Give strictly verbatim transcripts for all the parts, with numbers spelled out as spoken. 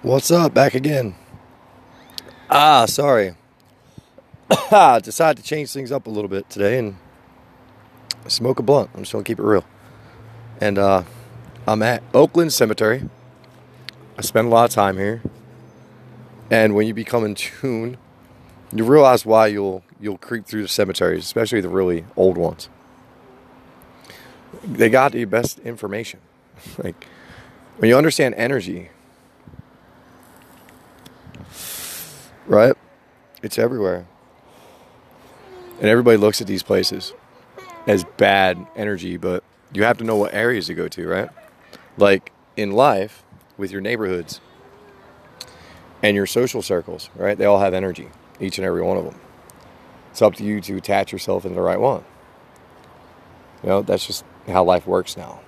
What's up? Back again. Ah, sorry. Decided to change things up a little bit today and smoke a blunt. I'm just going to keep it real. And uh, I'm at Oakland Cemetery. I spend a lot of time here. And when you become in tune, you realize why you'll you'll creep through the cemeteries, especially the really old ones. They got the best information. Like, when you understand energy, right? It's everywhere. And everybody looks at these places as bad energy, but you have to know what areas to go to, right? Like in life, with your neighborhoods and your social circles, right? They all have energy, each and every one of them. It's up to you to attach yourself into the right one. You know, that's just how life works now,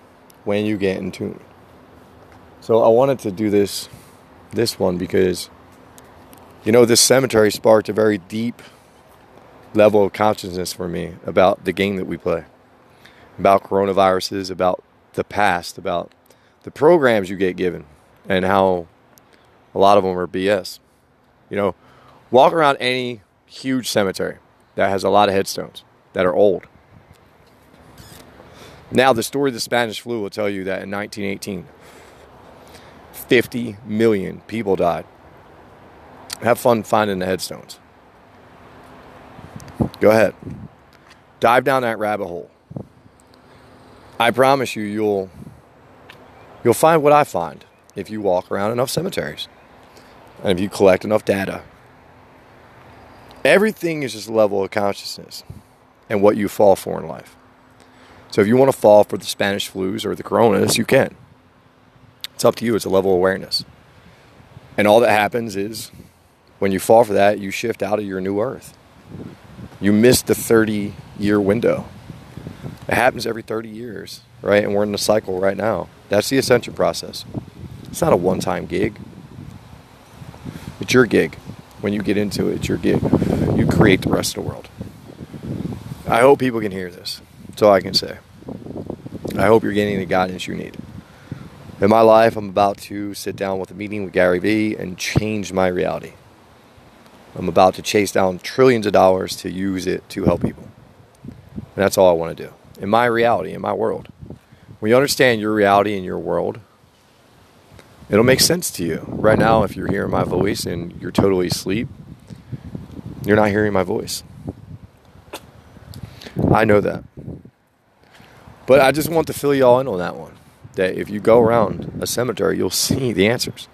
when you get in tune. So I wanted to do this, this one because... You know, this cemetery sparked a very deep level of consciousness for me about the game that we play, about coronaviruses, about the past, about the programs you get given, and how a lot of them are B S. You know, walk around any huge cemetery that has a lot of headstones that are old. Now, the story of the Spanish flu will tell you that in nineteen eighteen, fifty million people died. Have fun finding the headstones. Go ahead. Dive down that rabbit hole. I promise you, you'll you'll find what I find if you walk around enough cemeteries and if you collect enough data. Everything is just a level of consciousness and what you fall for in life. So if you want to fall for the Spanish flus or the coronas, you can. It's up to you. It's a level of awareness. And all that happens is... when you fall for that, you shift out of your new earth. You miss the thirty-year window. It happens every thirty years, right? And we're in the cycle right now. That's the ascension process. It's not a one-time gig. It's your gig. When you get into it, it's your gig. You create the rest of the world. I hope people can hear this. That's all I can say. I hope you're getting the guidance you need. In my life, I'm about to sit down with a meeting with Gary Vee and change my reality. I'm about to chase down trillions of dollars to use it to help people. And that's all I want to do. In my reality, in my world. When you understand your reality and your world, it'll make sense to you. Right now, if you're hearing my voice and you're totally asleep, you're not hearing my voice. I know that. But I just want to fill y'all in on that one. That if you go around a cemetery, you'll see the answers.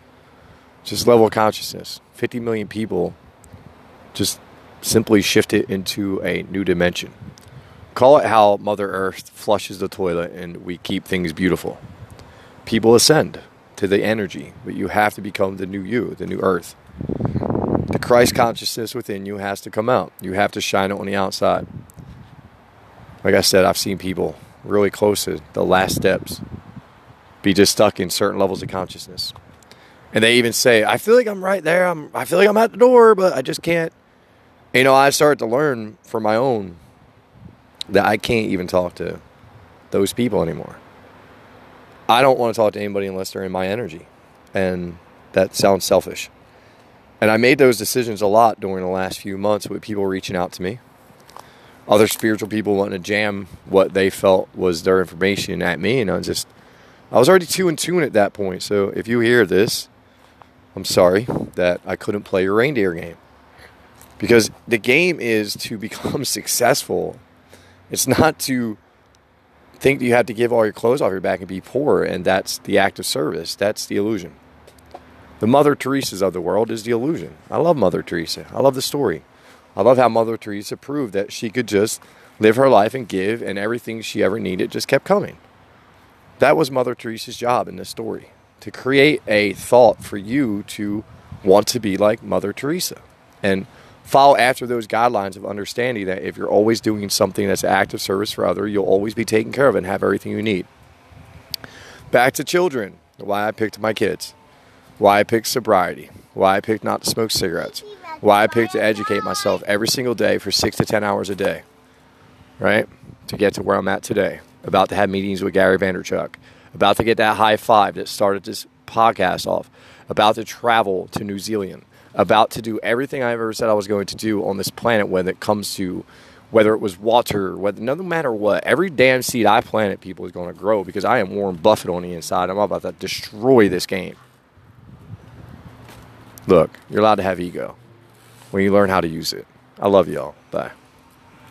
Just level of consciousness. fifty million people... just simply shift it into a new dimension. Call it how Mother Earth flushes the toilet and we keep things beautiful. People ascend to the energy, but you have to become the new you, the new earth. The Christ consciousness within you has to come out. You have to shine it on the outside. Like I said, I've seen people really close to the last steps be just stuck in certain levels of consciousness. And they even say, I feel like I'm right there. I'm, I feel like I'm at the door, but I just can't. You know, I started to learn for my own that I can't even talk to those people anymore. I don't want to talk to anybody unless they're in my energy. And that sounds selfish. And I made those decisions a lot during the last few months with people reaching out to me. Other spiritual people wanting to jam what they felt was their information at me. And I was just, I was already too in tune at that point. So if you hear this, I'm sorry that I couldn't play your reindeer game. Because the game is to become successful. It's not to think that you have to give all your clothes off your back and be poor, and that's the act of service. That's the illusion. The Mother Teresa's of the world is the illusion. I love Mother Teresa. I love the story. I love how Mother Teresa proved that she could just live her life and give, and everything she ever needed just kept coming. That was Mother Teresa's job in this story, to create a thought for you to want to be like Mother Teresa. And follow after those guidelines of understanding that if you're always doing something that's active service for others, you'll always be taken care of and have everything you need. Back to children, why I picked my kids, why I picked sobriety, why I picked not to smoke cigarettes, why I picked to educate myself every single day for six to ten hours a day, right? To get to where I'm at today, about to have meetings with Gary Vaynerchuk, about to get that high five that started this podcast off, about to travel to New Zealand, about to do everything I ever said I was going to do on this planet when it comes to whether it was water, whether no matter what, every damn seed I planted, people is going to grow because I am Warren Buffett on the inside. I'm about to destroy this game. Look, you're allowed to have ego when you learn how to use it. I love y'all. Bye.